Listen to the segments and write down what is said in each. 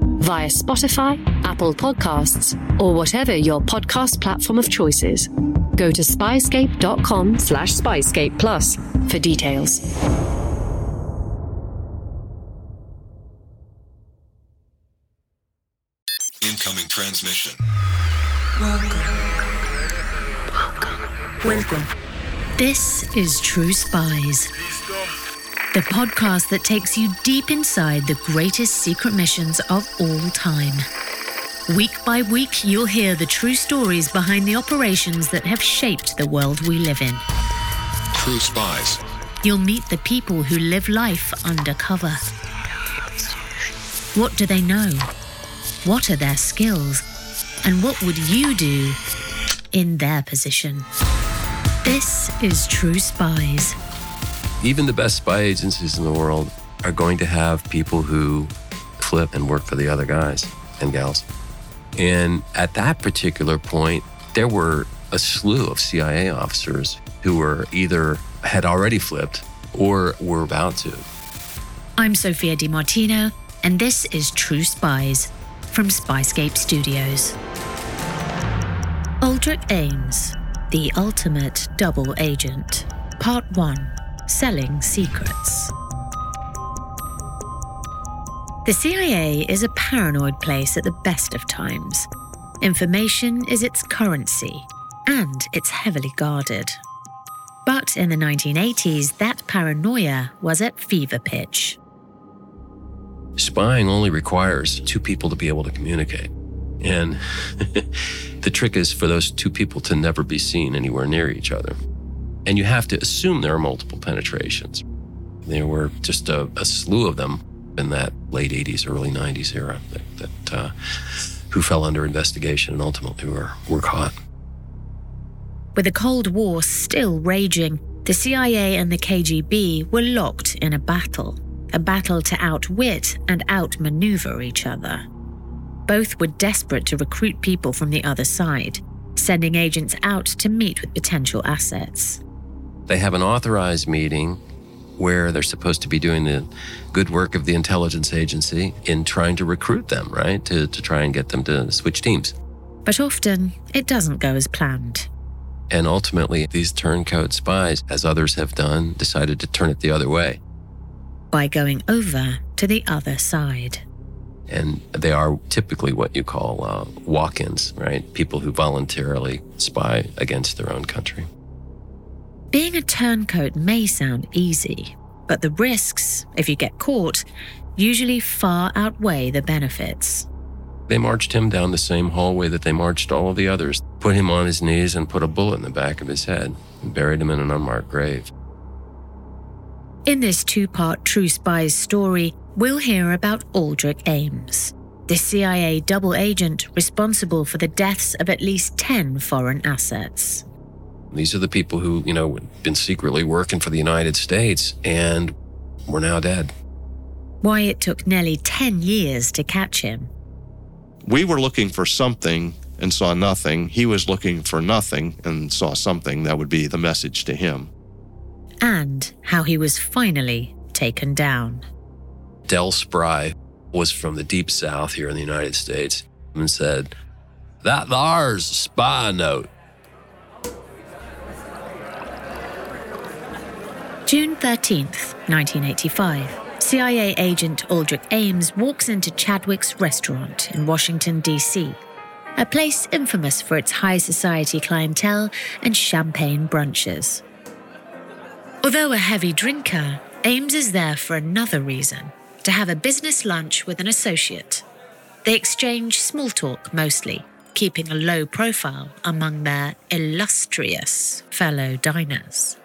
via Spotify, Apple Podcasts, or whatever your podcast platform of choice is. Go to spyscape.com/Spyscape Plus for details. Incoming transmission. Welcome. This is True Spies, the podcast that takes you deep inside the greatest secret missions of all time. Week by week, you'll hear the true stories behind the operations that have shaped the world we live in. True Spies. You'll meet the people who live life undercover. What do they know? What are their skills? And what would you do in their position? This is True Spies. Even the best spy agencies in the world are going to have people who flip and work for the other guys and gals. And at that particular point, there were a slew of CIA officers who were either had already flipped or were about to. I'm Sophia Di Martino, and this is True Spies from Spyscape Studios. Aldrich Ames, the ultimate double agent, Part 1. Selling secrets. The CIA is a paranoid place at the best of times. Information is its currency, and it's heavily guarded. But in the 1980s, that paranoia was at fever pitch. Spying only requires two people to be able to communicate. And the trick is for those two people to never be seen anywhere near each other. And you have to assume there are multiple penetrations. There were just a slew of them in that late 80s, early 90s era that who fell under investigation and ultimately were caught. With the Cold War still raging, the CIA and the KGB were locked in a battle to outwit and outmaneuver each other. Both were desperate to recruit people from the other side, sending agents out to meet with potential assets. They have an authorized meeting where they're supposed to be doing the good work of the intelligence agency in trying to recruit them, right? To try and get them to switch teams. But often, it doesn't go as planned. And ultimately, these turncoat spies, as others have done, decided to turn it the other way. By going over to the other side. And they are typically what you call walk-ins, right? People who voluntarily spy against their own country. Being a turncoat may sound easy, but the risks, if you get caught, usually far outweigh the benefits. They marched him down the same hallway that they marched all of the others, put him on his knees and put a bullet in the back of his head and buried him in an unmarked grave. In this 2-part True Spies story, we'll hear about Aldrich Ames, the CIA double agent responsible for the deaths of at least 10 foreign assets. These are the people who, had been secretly working for the United States and were now dead. Why it took nearly 10 years to catch him. We were looking for something and saw nothing. He was looking for nothing and saw something. That would be the message to him. And how he was finally taken down. Del Spry was from the Deep South here in the United States and said, "That there's a spy note." June 13th, 1985, CIA agent Aldrich Ames walks into Chadwick's restaurant in Washington, D.C., a place infamous for its high society clientele and champagne brunches. Although a heavy drinker, Ames is there for another reason: to have a business lunch with an associate. They exchange small talk mostly, keeping a low profile among their illustrious fellow diners.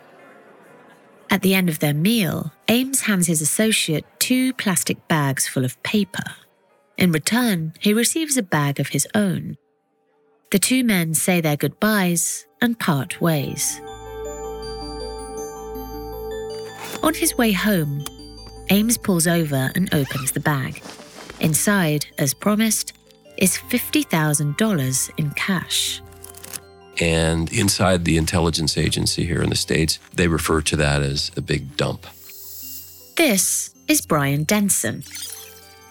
At the end of their meal, Ames hands his associate 2 plastic bags full of paper. In return, he receives a bag of his own. The two men say their goodbyes and part ways. On his way home, Ames pulls over and opens the bag. Inside, as promised, is $50,000 in cash. And inside the intelligence agency here in the States, they refer to that as the big dump. This is Bryan Denson,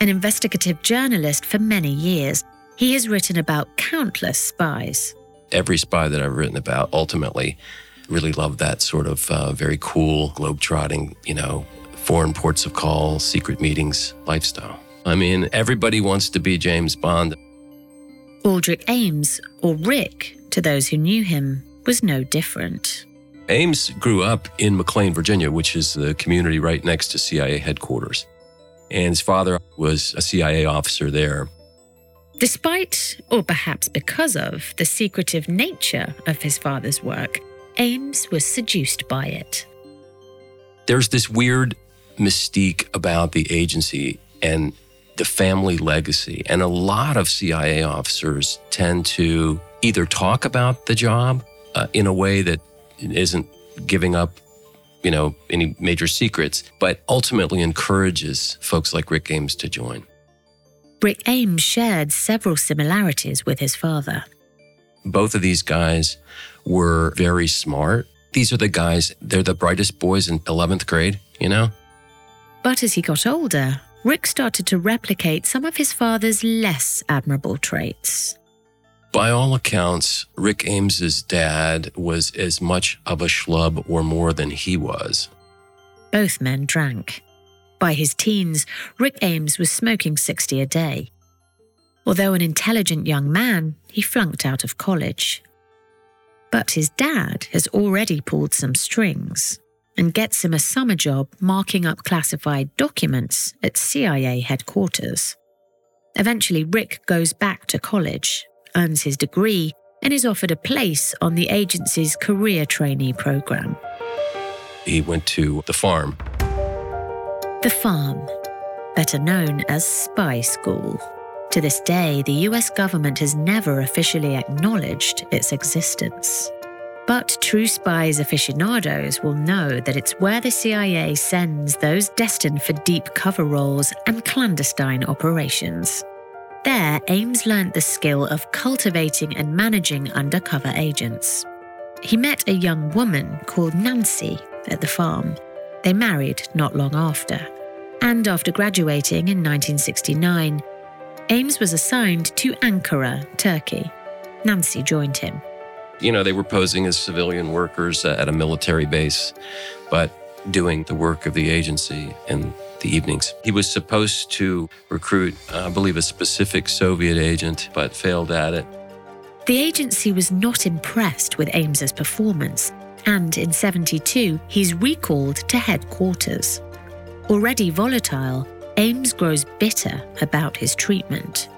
an investigative journalist for many years. He has written about countless spies. Every spy that I've written about, ultimately, really loved that sort of very cool, globe-trotting, foreign ports of call, secret meetings lifestyle. I mean, everybody wants to be James Bond. Aldrich Ames, or Rick, to those who knew him, was no different. Ames grew up in McLean, Virginia, which is the community right next to CIA headquarters. And his father was a CIA officer there. Despite, or perhaps because of, the secretive nature of his father's work, Ames was seduced by it. There's this weird mystique about the agency and the family legacy. And a lot of CIA officers tend to either talk about the job in a way that isn't giving up, any major secrets, but ultimately encourages folks like Rick Ames to join. Rick Ames shared several similarities with his father. Both of these guys were very smart. These are the guys, they're the brightest boys in 11th grade, But as he got older, Rick started to replicate some of his father's less admirable traits. By all accounts, Rick Ames's dad was as much of a schlub or more than he was. Both men drank. By his teens, Rick Ames was smoking 60 a day. Although an intelligent young man, he flunked out of college. But his dad has already pulled some strings and gets him a summer job marking up classified documents at CIA headquarters. Eventually, Rick goes back to college, earns his degree, and is offered a place on the agency's career trainee program. He went to the farm. The farm, better known as spy school. To this day, the US government has never officially acknowledged its existence. But true spies aficionados will know that it's where the CIA sends those destined for deep cover roles and clandestine operations. There, Ames learned the skill of cultivating and managing undercover agents. He met a young woman called Nancy at the farm. They married not long after. And after graduating in 1969, Ames was assigned to Ankara, Turkey. Nancy joined him. They were posing as civilian workers at a military base, but doing the work of the agency in the evenings. He was supposed to recruit, I believe, a specific Soviet agent, but failed at it. The agency was not impressed with Ames's performance, and in 1972, he's recalled to headquarters. Already volatile, Ames grows bitter about his treatment.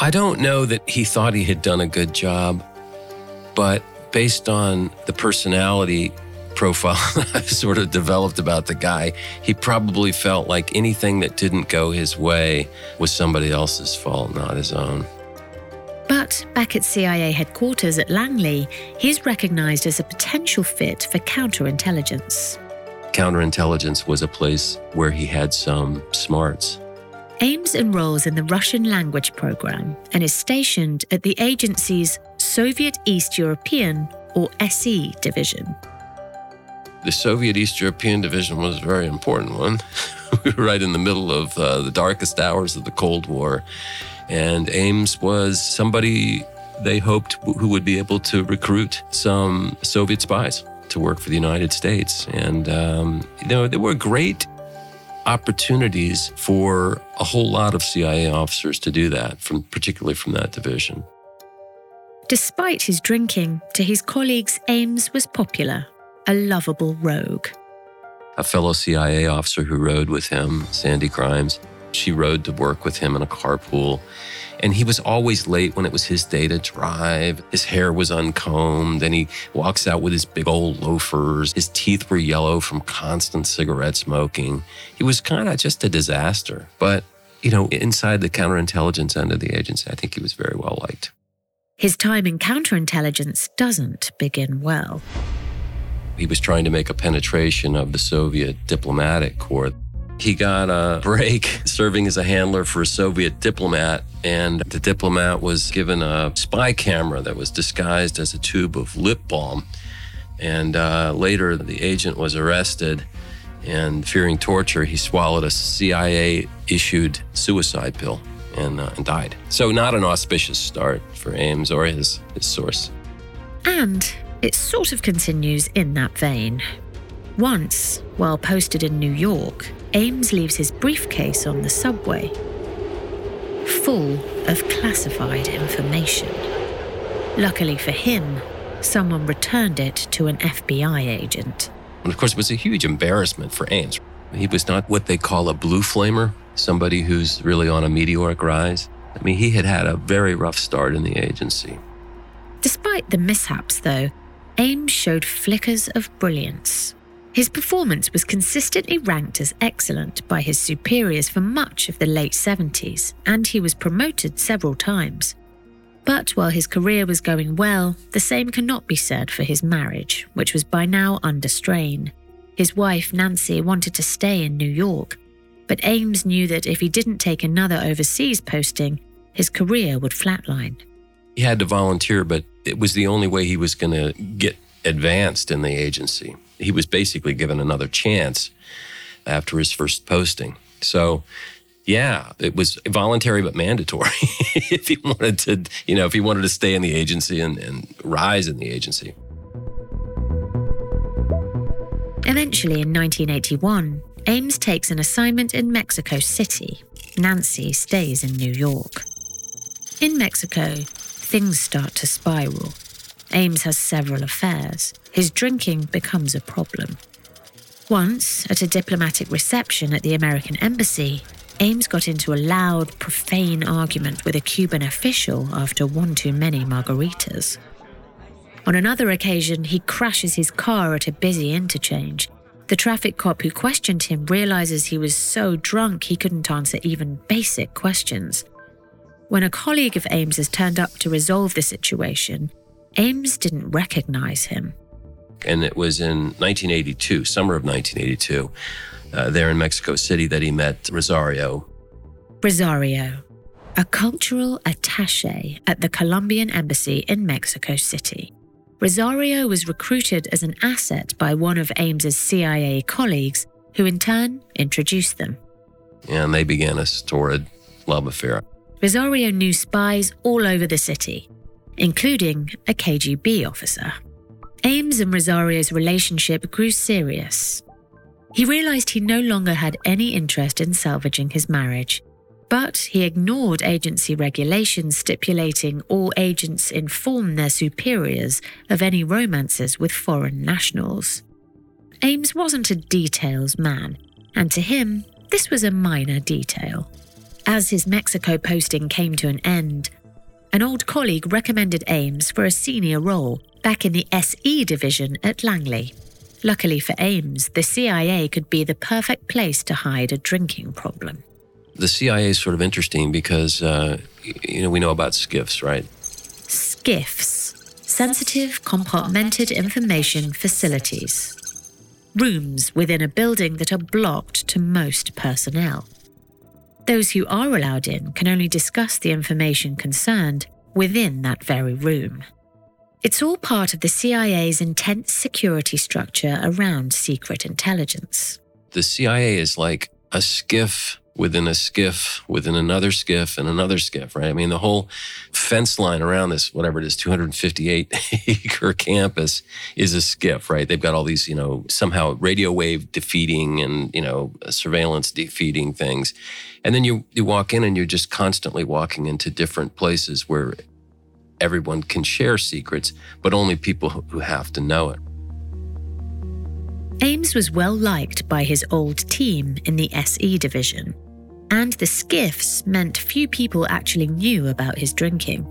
I don't know that he thought he had done a good job, but based on the personality profile I've sort of developed about the guy, he probably felt like anything that didn't go his way was somebody else's fault, not his own. But back at CIA headquarters at Langley, he's recognized as a potential fit for counterintelligence. Counterintelligence was a place where he had some smarts. Ames enrolls in the Russian language program and is stationed at the agency's Soviet East European, or SE, division. The Soviet East European division was a very important one. We were right in the middle of the darkest hours of the Cold War. And Ames was somebody they hoped who would be able to recruit some Soviet spies to work for the United States. And, there were great opportunities for a whole lot of CIA officers to do that, particularly from that division. Despite his drinking, to his colleagues, Ames was popular. A lovable rogue. A fellow CIA officer who rode with him, Sandy Grimes, she rode to work with him in a carpool, and he was always late when it was his day to drive. His hair was uncombed, and he walks out with his big old loafers. His teeth were yellow from constant cigarette smoking. He was kind of just a disaster. But, inside the counterintelligence end of the agency, I think he was very well liked. His time in counterintelligence doesn't begin well. He was trying to make a penetration of the Soviet diplomatic corps. He got a break serving as a handler for a Soviet diplomat, and the diplomat was given a spy camera that was disguised as a tube of lip balm. And later, the agent was arrested, and fearing torture, he swallowed a CIA-issued suicide pill and died. So not an auspicious start for Ames or his source. And it sort of continues in that vein. Once, while posted in New York, Ames leaves his briefcase on the subway, full of classified information. Luckily for him, someone returned it to an FBI agent. And of course, it was a huge embarrassment for Ames. He was not what they call a blue flamer, somebody who's really on a meteoric rise. I mean, he had had a very rough start in the agency. Despite the mishaps, though, Ames showed flickers of brilliance. His performance was consistently ranked as excellent by his superiors for much of the late 70s, and he was promoted several times. But while his career was going well, the same cannot be said for his marriage, which was by now under strain. His wife, Nancy, wanted to stay in New York, but Ames knew that if he didn't take another overseas posting, his career would flatline. He had to volunteer, but it was the only way he was going to get advanced in the agency. He was basically given another chance after his first posting. So, yeah, it was voluntary but mandatory if he wanted to, if he wanted to stay in the agency and rise in the agency. Eventually, in 1981, Ames takes an assignment in Mexico City. Nancy stays in New York. In Mexico, things start to spiral. Ames has several affairs. His drinking becomes a problem. Once, at a diplomatic reception at the American embassy, Ames got into a loud, profane argument with a Cuban official after one too many margaritas. On another occasion, he crashes his car at a busy interchange. The traffic cop who questioned him realizes he was so drunk he couldn't answer even basic questions. When a colleague of Ames has turned up to resolve the situation, Ames didn't recognize him. And it was in 1982, summer of 1982, there in Mexico City that he met Rosario. Rosario, a cultural attaché at the Colombian embassy in Mexico City. Rosario was recruited as an asset by one of Ames's CIA colleagues, who in turn introduced them. And they began a torrid love affair. Rosario knew spies all over the city, including a KGB officer. Ames and Rosario's relationship grew serious. He realized he no longer had any interest in salvaging his marriage, but he ignored agency regulations stipulating all agents inform their superiors of any romances with foreign nationals. Ames wasn't a details man, and to him, this was a minor detail. As his Mexico posting came to an end, an old colleague recommended Ames for a senior role back in the SE division at Langley. Luckily for Ames, the CIA could be the perfect place to hide a drinking problem. The CIA is sort of interesting because, we know about SCIFs, right? SCIFs, Sensitive Compartmented Information Facilities. Rooms within a building that are blocked to most personnel. Those who are allowed in can only discuss the information concerned within that very room. It's all part of the CIA's intense security structure around secret intelligence. The CIA is like a SCIF within a SCIF within another SCIF and another SCIF, right? I mean, the whole fence line around this, whatever it is, 258-acre campus is a SCIF, right? They've got all these, somehow radio wave defeating and, surveillance defeating things. And then you walk in and you're just constantly walking into different places where everyone can share secrets, but only people who have to know it. Ames was well-liked by his old team in the SE division, and the SCIFs meant few people actually knew about his drinking.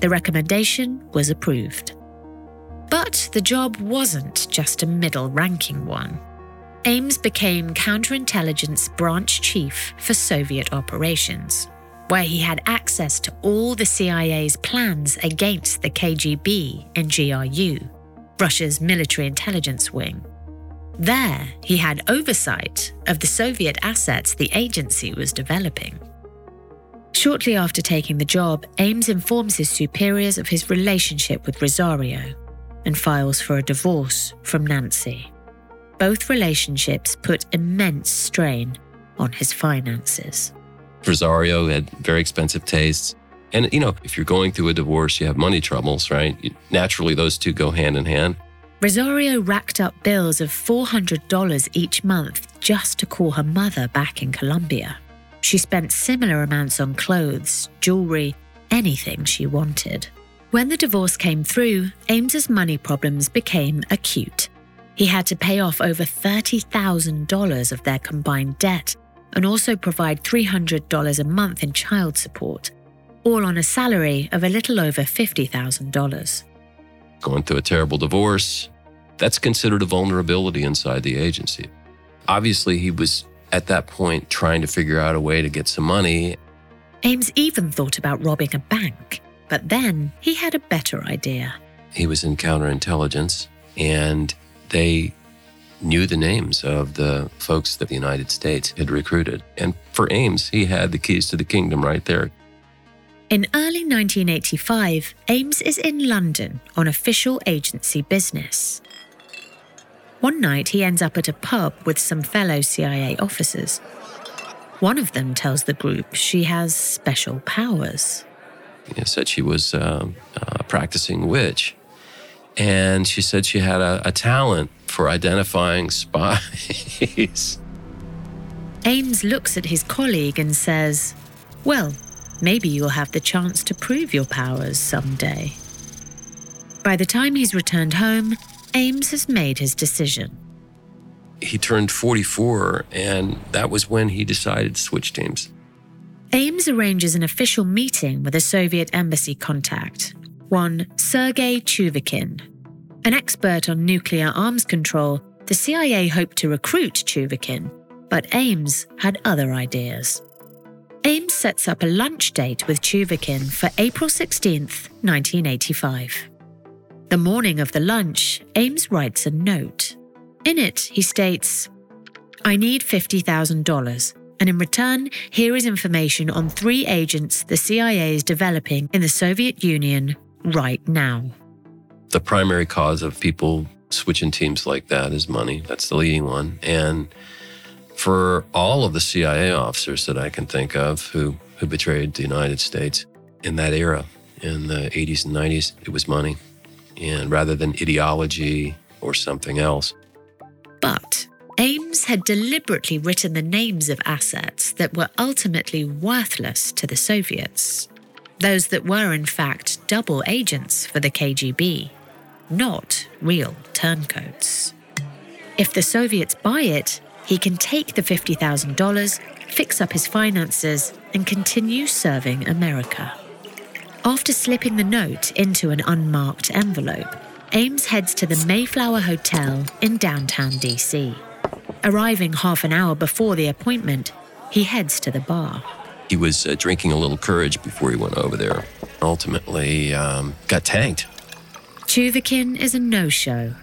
The recommendation was approved. But the job wasn't just a middle-ranking one. Ames became counterintelligence branch chief for Soviet operations. where he had access to all the CIA's plans against the KGB and GRU, Russia's military intelligence wing. There, he had oversight of the Soviet assets the agency was developing. Shortly after taking the job, Ames informs his superiors of his relationship with Rosario and files for a divorce from Nancy. Both relationships put immense strain on his finances. Rosario had very expensive tastes. And, if you're going through a divorce, you have money troubles, right? Naturally, those two go hand in hand. Rosario racked up bills of $400 each month just to call her mother back in Colombia. She spent similar amounts on clothes, jewelry, anything she wanted. When the divorce came through, Ames's money problems became acute. He had to pay off over $30,000 of their combined debt and also provide $300 a month in child support, all on a salary of a little over $50,000. Going through a terrible divorce, that's considered a vulnerability inside the agency. Obviously, he was at that point trying to figure out a way to get some money. Ames even thought about robbing a bank, but then he had a better idea. He was in counterintelligence, and they knew the names of the folks that the United States had recruited. And for Ames, he had the keys to the kingdom right there. In early 1985, Ames is in London on official agency business. One night, he ends up at a pub with some fellow CIA officers. One of them tells the group she has special powers. He said she was a practicing witch. And she said she had a talent for identifying spies. Ames looks at his colleague and says, "Well, maybe you'll have the chance to prove your powers someday." By the time he's returned home, Ames has made his decision. He turned 44, and that was when he decided to switch teams. Ames arranges an official meeting with a Soviet embassy contact, one Sergey Chuvakin. An expert on nuclear arms control, the CIA hoped to recruit Chuvakin, but Ames had other ideas. Ames sets up a lunch date with Chuvakin for April 16th, 1985. The morning of the lunch, Ames writes a note. In it, he states, "I need $50,000, and in return, here is information on 3 agents the CIA is developing in the Soviet Union right now." The primary cause of people switching teams like that is money. That's the leading one. And for all of the CIA officers that I can think of who betrayed the United States in that era, in the 80s and 90s, it was money. And rather than ideology or something else. But Ames had deliberately written the names of assets that were ultimately worthless to the Soviets. Those that were, in fact, double agents for the KGB, not real turncoats. If the Soviets buy it, he can take the $50,000, fix up his finances, and continue serving America. After slipping the note into an unmarked envelope, Ames heads to the Mayflower Hotel in downtown DC. Arriving half an hour before the appointment, he heads to the bar. He was drinking a little courage before he went over there. Ultimately, got tanked. Chuvakin is a no-show.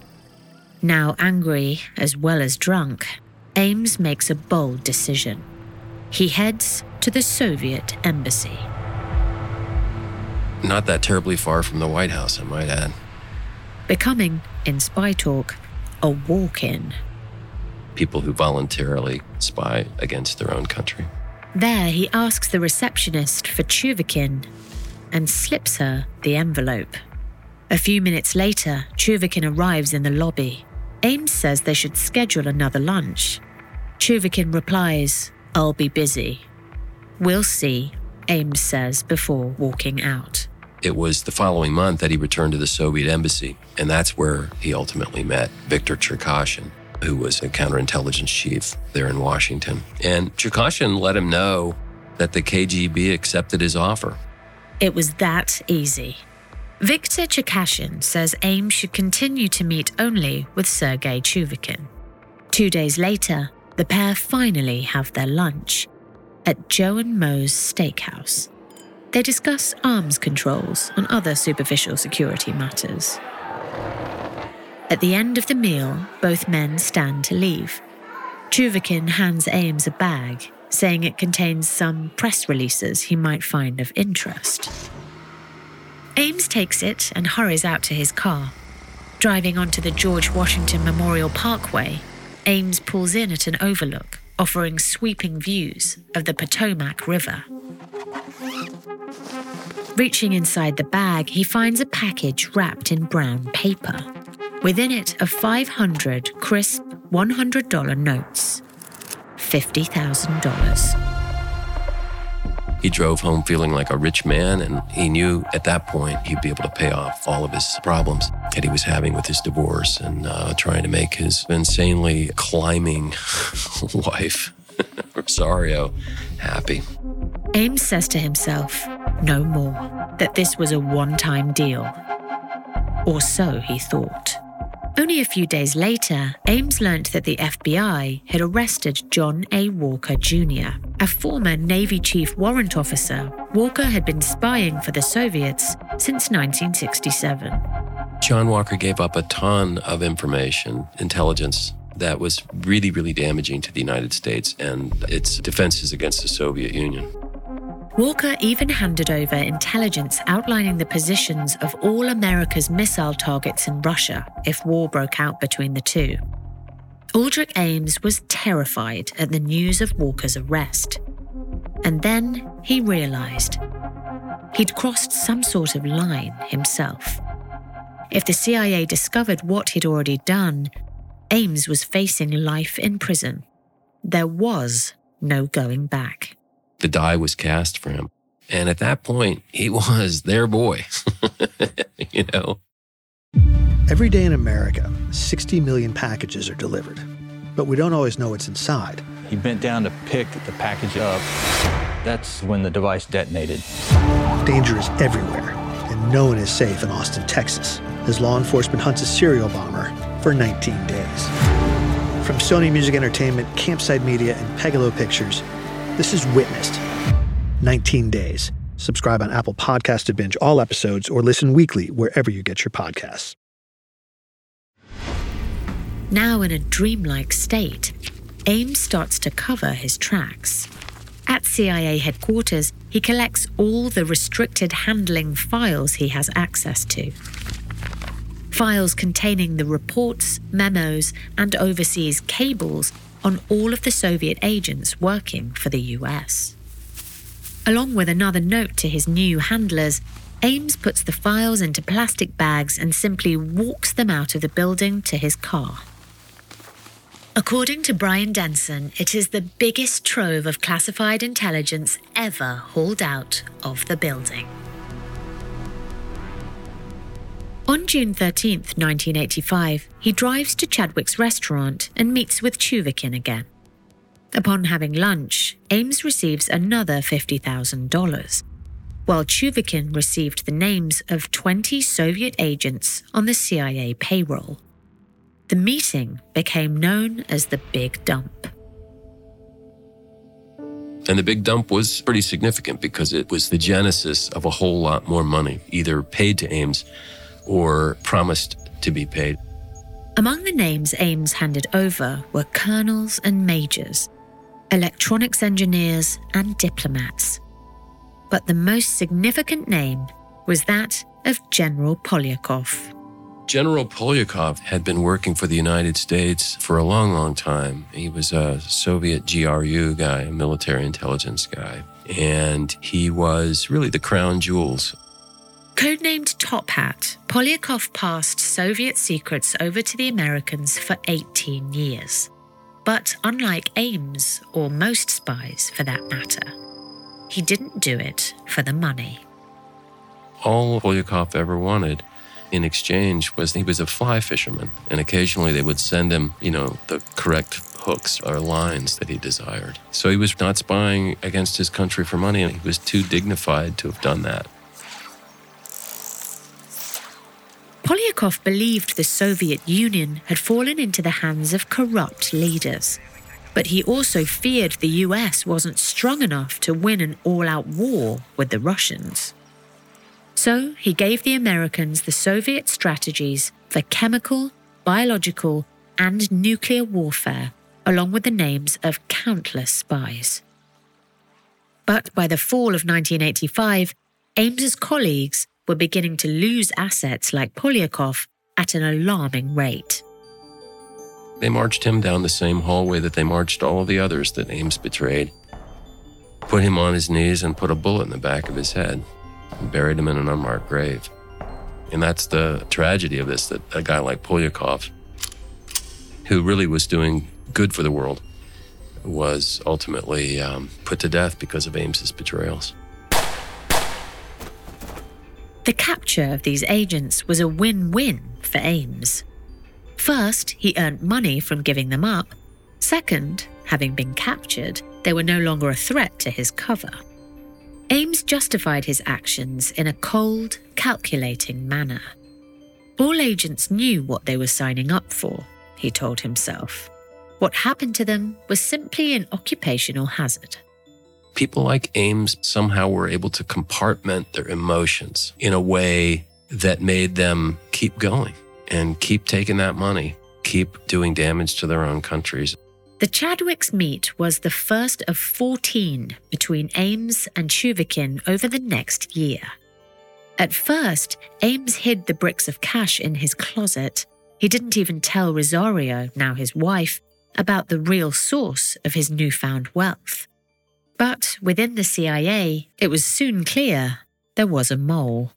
Now angry as well as drunk, Ames makes a bold decision. He heads to the Soviet embassy. Not that terribly far from the White House, I might add. Becoming, in spy talk, a walk-in. People who voluntarily spy against their own country. There, he asks the receptionist for Chuvakin and slips her the envelope. A few minutes later, Chuvakin arrives in the lobby. Ames says they should schedule another lunch. Chuvakin replies, "I'll be busy." "We'll see," Ames says before walking out. It was the following month that he returned to the Soviet embassy, and that's where he ultimately met Viktor Cherkashin, who was a counterintelligence chief there in Washington. And Cherkashin let him know that the KGB accepted his offer. It was that easy. Viktor Cherkashin says Ames should continue to meet only with Sergey Chuvakin. 2 days later, the pair finally have their lunch. at Joe and Moe's Steakhouse. They discuss arms controls and other superficial security matters. At the end of the meal, both men stand to leave. Chuvakin hands Ames a bag, saying it contains some press releases he might find of interest. Ames takes it and hurries out to his car. Driving onto the George Washington Memorial Parkway, Ames pulls in at an overlook, offering sweeping views of the Potomac River. Reaching inside the bag, he finds a package wrapped in brown paper. Within it are 500 crisp $100 notes. $50,000. He drove home feeling like a rich man, and he knew at that point he'd be able to pay off all of his problems that he was having with his divorce and trying to make his insanely climbing wife, Rosario, happy. Ames says to himself, no more, that this was a one-time deal. Or so he thought. Only a few days later, Ames learned that the FBI had arrested John A. Walker Jr., a former Navy Chief Warrant Officer. Walker had been spying for the Soviets since 1967. John Walker gave up a ton of information, intelligence, that was really, really damaging to the United States and its defenses against the Soviet Union. Walker even handed over intelligence outlining the positions of all America's missile targets in Russia if war broke out between the two. Aldrich Ames was terrified at the news of Walker's arrest. And then he realized he'd crossed some sort of line himself. If the CIA discovered what he'd already done, Ames was facing life in prison. There was no going back. The die was cast for him. And at that point, he was their boy, you know. Every day in America, 60 million packages are delivered, but we don't always know what's inside. He bent down to pick the package up. That's when the device detonated. Danger is everywhere, and no one is safe in Austin, Texas, as law enforcement hunts a serial bomber for 19 days. From Sony Music Entertainment, Campside Media, and Pegalo Pictures, this is Witnessed. 19 days. Subscribe on Apple Podcasts to binge all episodes or listen weekly wherever you get your podcasts. Now in a dreamlike state, Ames starts to cover his tracks. At CIA headquarters, he collects all the restricted handling files he has access to. Files containing the reports, memos, and overseas cables on all of the Soviet agents working for the US. Along with another note to his new handlers, Ames puts the files into plastic bags and simply walks them out of the building to his car. According to Bryan Denson, it is the biggest trove of classified intelligence ever hauled out of the building. On June 13, 1985, he drives to Chadwick's restaurant and meets with Chuvakin again. Upon having lunch, Ames receives another $50,000, while Chuvakin received the names of 20 Soviet agents on the CIA payroll. The meeting became known as the Big Dump. And the Big Dump was pretty significant because it was the genesis of a whole lot more money, either paid to Ames or promised to be paid. Among the names Ames handed over were colonels and majors, electronics engineers and diplomats. But the most significant name was that of General Polyakov. General Polyakov had been working for the United States for a long, long time. He was a Soviet GRU guy, a military intelligence guy, and he was really the crown jewels. Codenamed Top Hat, Polyakov passed Soviet secrets over to the Americans for 18 years. But unlike Ames, or most spies for that matter, he didn't do it for the money. All Polyakov ever wanted in exchange was he was a fly fisherman, and occasionally they would send him, you know, the correct hooks or lines that he desired. So he was not spying against his country for money, and he was too dignified to have done that. Polyakov believed the Soviet Union had fallen into the hands of corrupt leaders. but he also feared the US wasn't strong enough to win an all-out war with the Russians. So he gave the Americans the Soviet strategies for chemical, biological, and nuclear warfare, along with the names of countless spies. But by the fall of 1985, Ames's colleagues were beginning to lose assets like Polyakov at an alarming rate. They marched him down the same hallway that they marched all the others that Ames betrayed, put him on his knees and put a bullet in the back of his head and buried him in an unmarked grave. And that's the tragedy of this, that a guy like Polyakov, who really was doing good for the world, was ultimately put to death because of Ames's betrayals. The capture of these agents was a win-win for Ames. First, he earned money from giving them up. Second, having been captured, they were no longer a threat to his cover. Ames justified his actions in a cold, calculating manner. All agents knew what they were signing up for, he told himself. What happened to them was simply an occupational hazard. People like Ames somehow were able to compartment their emotions in a way that made them keep going and keep taking that money, keep doing damage to their own countries. The Chadwick's meet was the first of 14 between Ames and Chuvakin over the next year. At first, Ames hid the bricks of cash in his closet. He didn't even tell Rosario, now his wife, about the real source of his newfound wealth. But within the CIA, it was soon clear there was a mole.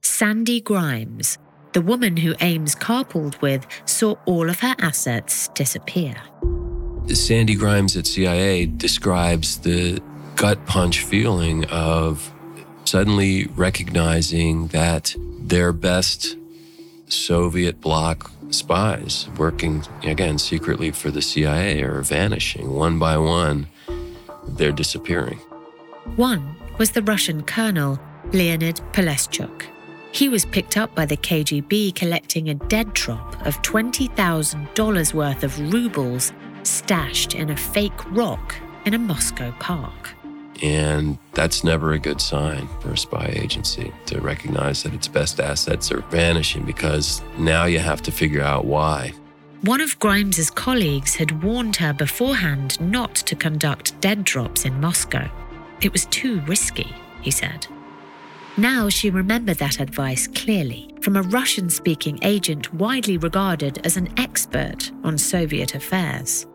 Sandy Grimes, the woman who Ames carpooled with, saw all of her assets disappear. Sandy Grimes at CIA describes the gut punch feeling of suddenly recognizing that their best Soviet bloc spies working, again, secretly for the CIA are vanishing one by one. They're disappearing. One was the Russian colonel, Leonid Poleshchuk. He was picked up by the KGB collecting a dead drop of $20,000 worth of rubles stashed in a fake rock in a Moscow park. And that's never a good sign for a spy agency to recognize that its best assets are vanishing, because now you have to figure out why. One of Grimes's colleagues had warned her beforehand not to conduct dead drops in Moscow. It was too risky, he said. Now she remembered that advice clearly from a Russian-speaking agent widely regarded as an expert on Soviet affairs,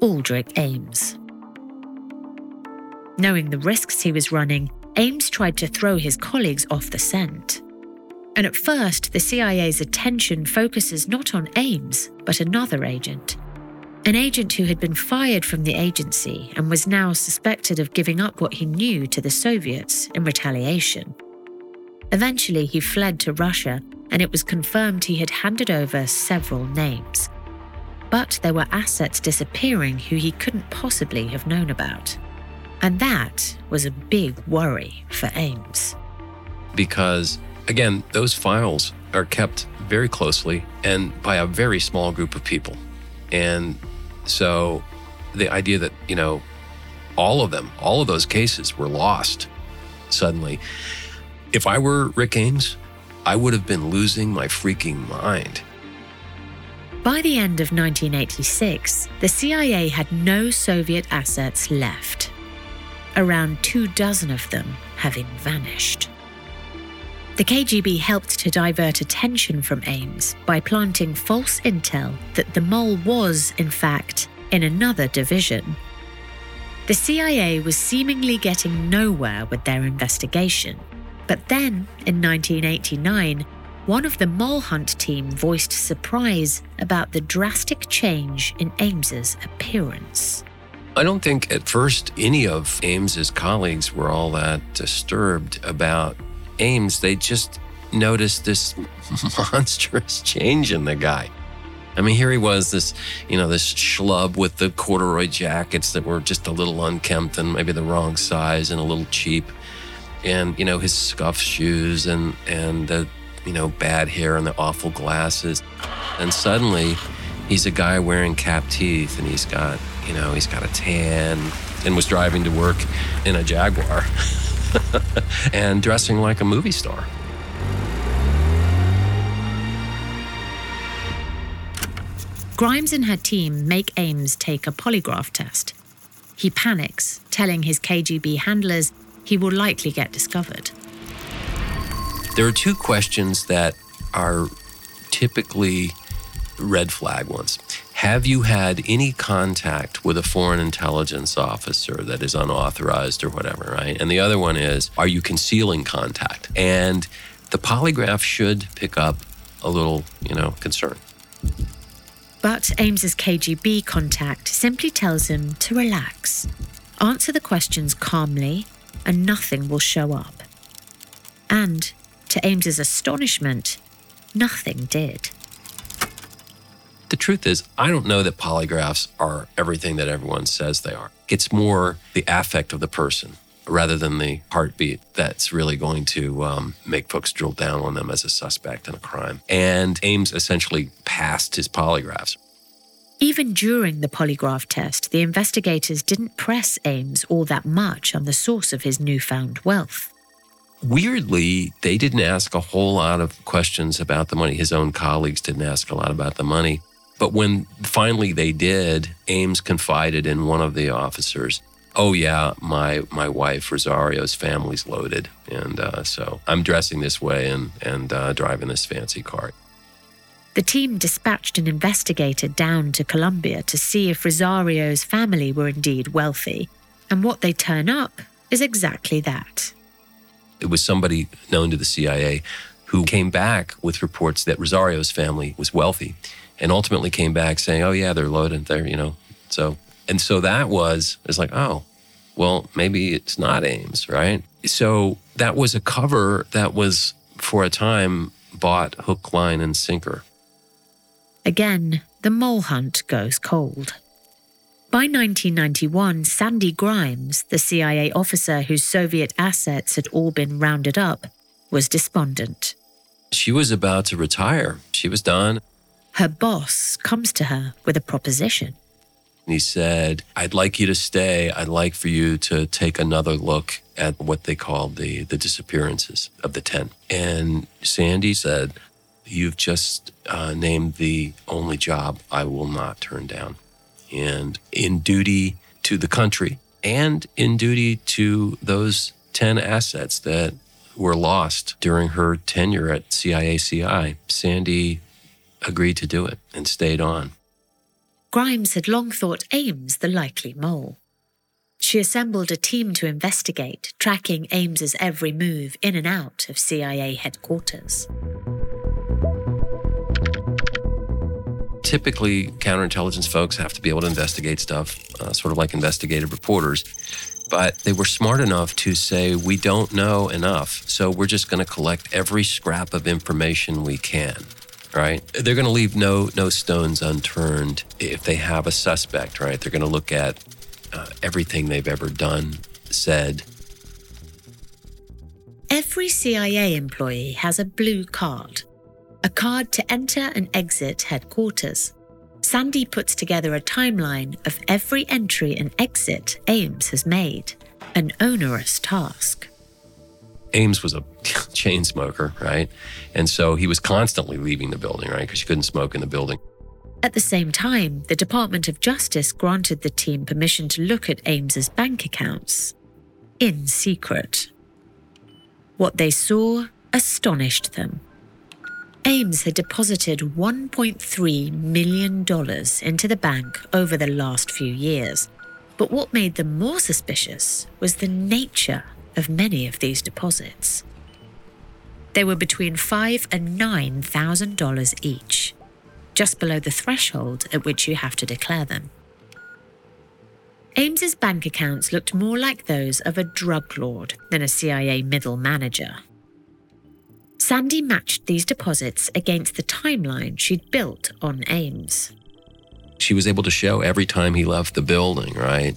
Aldrich Ames. Knowing the risks he was running, Ames tried to throw his colleagues off the scent. And at first, the CIA's attention focuses not on Ames, but another agent. An agent who had been fired from the agency and was now suspected of giving up what he knew to the Soviets in retaliation. Eventually, he fled to Russia, and it was confirmed he had handed over several names. But there were assets disappearing who he couldn't possibly have known about. And that was a big worry for Ames. Because, again, those files are kept very closely and by a very small group of people. And so the idea that, all of them, all of those cases were lost suddenly. If I were Rick Ames, I would have been losing my freaking mind. By the end of 1986, the CIA had no Soviet assets left. Around 24 of them having vanished. The KGB helped to divert attention from Ames by planting false intel that the mole was, in fact, in another division. The CIA was seemingly getting nowhere with their investigation. But then, in 1989, one of the mole hunt team voiced surprise about the drastic change in Ames's appearance. I don't think at first any of Ames's colleagues were all that disturbed about Ames. They just noticed this monstrous change in the guy. I mean, here he was, this, this schlub with the corduroy jackets that were just a little unkempt and maybe the wrong size and a little cheap. And, his scuff shoes and the, bad hair and the awful glasses. And suddenly he's a guy wearing cap teeth and he's got You know, he's got a tan and was driving to work in a Jaguar and dressing like a movie star. Grimes and her team make Ames take a polygraph test. He panics, telling his KGB handlers he will likely get discovered. There are two questions that are typically red flag ones. Have you had any contact with a foreign intelligence officer that is unauthorized or whatever, right? And the other one is, are you concealing contact? And the polygraph should pick up a little, you know, concern. But Ames's KGB contact simply tells him to relax, answer the questions calmly, and nothing will show up. And, to Ames's astonishment, nothing did. The truth is, I don't know that polygraphs are everything that everyone says they are. It's more the affect of the person rather than the heartbeat that's really going to make folks drill down on them as a suspect in a crime. And Ames essentially passed his polygraphs. Even during the polygraph test, the investigators didn't press Ames all that much on the source of his newfound wealth. Weirdly, they didn't ask a whole lot of questions about the money. His own colleagues didn't ask a lot about the money. But when finally they did, Ames confided in one of the officers, oh yeah, my wife Rosario's family's loaded, and so I'm dressing this way and driving this fancy car. The team dispatched an investigator down to Colombia to see if Rosario's family were indeed wealthy, and what they turn up is exactly that. It was somebody known to the CIA who came back with reports that Rosario's family was wealthy, and ultimately came back saying, oh yeah, they're loaded, they're, you know, so. And so that was, it's like, oh, well, maybe it's not Ames, right? So that was a cover that was, for a time, bought hook, line, and sinker. Again, the mole hunt goes cold. By 1991, Sandy Grimes, the CIA officer whose Soviet assets had all been rounded up, was despondent. She was about to retire. She was done. Her boss comes to her with a proposition. He said, I'd like you to stay. I'd like for you to take another look at what they called the disappearances of the 10. And Sandy said, you've just named the only job I will not turn down. And in duty to the country and in duty to those 10 assets that were lost during her tenure at CIA, Sandy agreed to do it and stayed on. Grimes had long thought Ames the likely mole. She assembled a team to investigate, tracking Ames's every move in and out of CIA headquarters. Typically, counterintelligence folks have to be able to investigate stuff, sort of like investigative reporters, but they were smart enough to say, we don't know enough, so we're just going to collect every scrap of information we can. Right? They're going to leave no stones unturned if they have a suspect, right? They're going to look at everything they've ever done, said. Every CIA employee has a blue card, a card to enter and exit headquarters. Sandy puts together a timeline of every entry and exit Ames has made, an onerous task. Ames was a chain smoker, right? And so he was constantly leaving the building, right? Because you couldn't smoke in the building. At the same time, the Department of Justice granted the team permission to look at Ames's bank accounts in secret. What they saw astonished them. Ames had deposited $1.3 million into the bank over the last few years. But what made them more suspicious was the nature of many of these deposits. They were between $5,000 and $9,000 each, just below the threshold at which you have to declare them. Ames's bank accounts looked more like those of a drug lord than a CIA middle manager. Sandy matched these deposits against the timeline she'd built on Ames. She was able to show every time he left the building, right?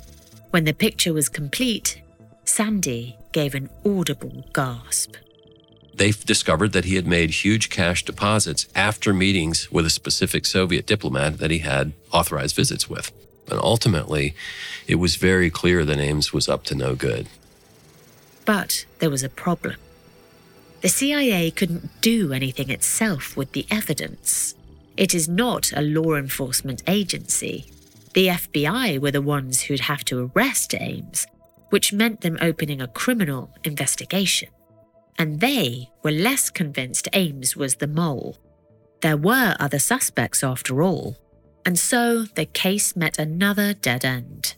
When the picture was complete, Sandy gave an audible gasp. They discovered that he had made huge cash deposits after meetings with a specific Soviet diplomat that he had authorized visits with. And ultimately, it was very clear that Ames was up to no good. But there was a problem. The CIA couldn't do anything itself with the evidence. It is not a law enforcement agency. The FBI were the ones who'd have to arrest Ames, which meant them opening a criminal investigation. And they were less convinced Ames was the mole. There were other suspects after all. And so the case met another dead end.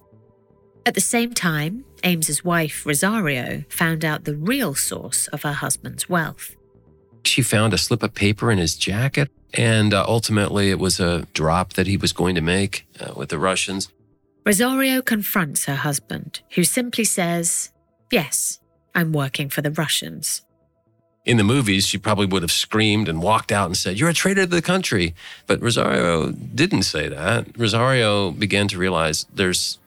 At the same time, Ames's wife, Rosario, found out the real source of her husband's wealth. She found a slip of paper in his jacket, and ultimately it was a drop that he was going to make with the Russians. Rosario confronts her husband, who simply says, "Yes, I'm working for the Russians." In the movies, she probably would have screamed and walked out and said, "You're a traitor to the country." But Rosario didn't say that. Rosario began to realize there's,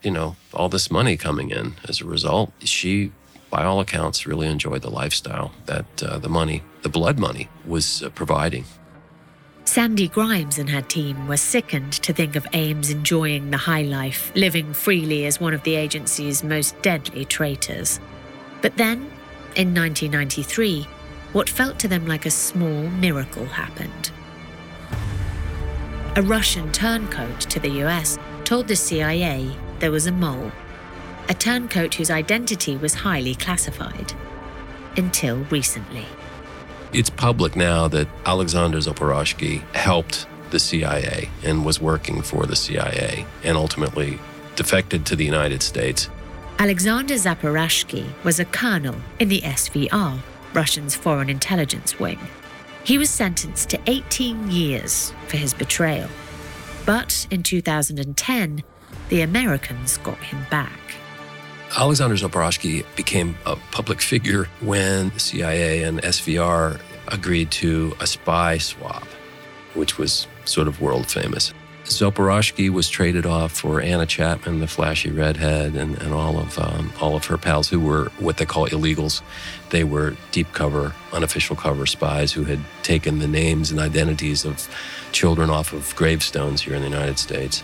all this money coming in. As a result, she, by all accounts, really enjoyed the lifestyle that the money, the blood money, was providing. Sandy Grimes and her team were sickened to think of Ames enjoying the high life, living freely as one of the agency's most deadly traitors. But then, in 1993... what felt to them like a small miracle happened. A Russian turncoat to the US told the CIA there was a mole, a turncoat whose identity was highly classified, until recently. It's public now that Alexander Zaporozhsky helped the CIA and was working for the CIA and ultimately defected to the United States. Alexander Zaporozhsky was a colonel in the SVR, Russian's Foreign Intelligence Wing. He was sentenced to 18 years for his betrayal. But in 2010, the Americans got him back. Alexander Zaporozhsky became a public figure when the CIA and SVR agreed to a spy swap, which was sort of world famous. Zaporozhsky was traded off for Anna Chapman, the flashy redhead, and all of her pals who were what they call illegals. They were deep cover, unofficial cover spies who had taken the names and identities of children off of gravestones here in the United States.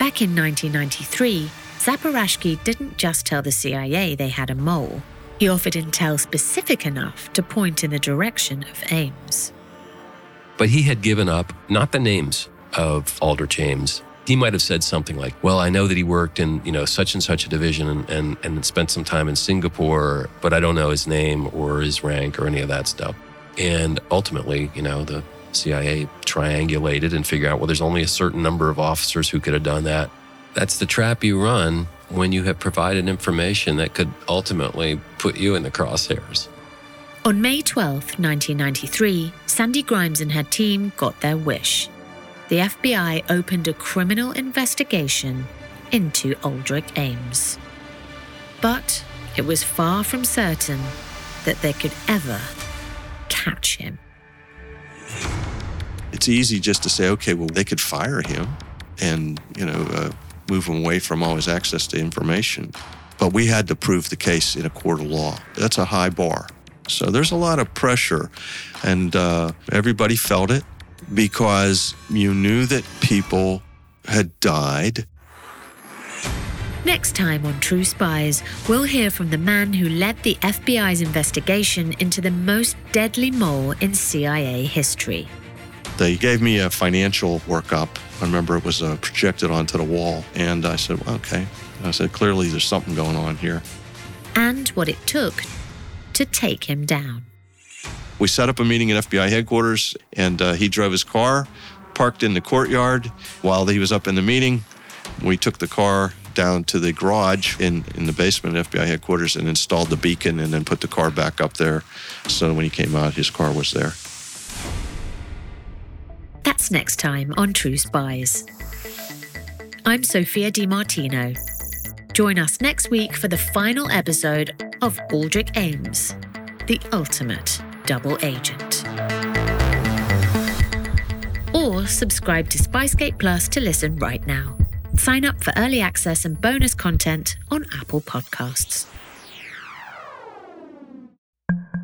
Back in 1993, Zaporozhsky didn't just tell the CIA they had a mole. He offered intel specific enough to point in the direction of Ames. But he had given up, not the names of Aldrich Ames. He might have said something like, "Well, I know that he worked in, such and such a division and spent some time in Singapore, but I don't know his name or his rank or any of that stuff." And ultimately, the CIA triangulated and figured out, well, there's only a certain number of officers who could have done that. That's the trap you run when you have provided information that could ultimately put you in the crosshairs. On May 12th, 1993, Sandy Grimes and her team got their wish. The FBI opened a criminal investigation into Aldrich Ames. But it was far from certain that they could ever catch him. It's easy just to say, okay, well, they could fire him and, move him away from all his access to information. But we had to prove the case in a court of law. That's a high bar. So there's a lot of pressure, and everybody felt it. Because you knew that people had died. Next time on True Spies, we'll hear from the man who led the FBI's investigation into the most deadly mole in CIA history. They gave me a financial workup. I remember it was projected onto the wall, and I said, well, okay. And I said, clearly there's something going on here. And what it took to take him down. We set up a meeting at FBI headquarters, and he drove his car, parked in the courtyard. While he was up in the meeting, we took the car down to the garage in the basement at FBI headquarters and installed the beacon and then put the car back up there. So when he came out, his car was there. That's next time on True Spies. I'm Sophia Di Martino. Join us next week for the final episode of Aldrich Ames, the ultimate double agent. Or subscribe to Spyscape Plus to listen right now. Sign up for early access and bonus content on Apple Podcasts.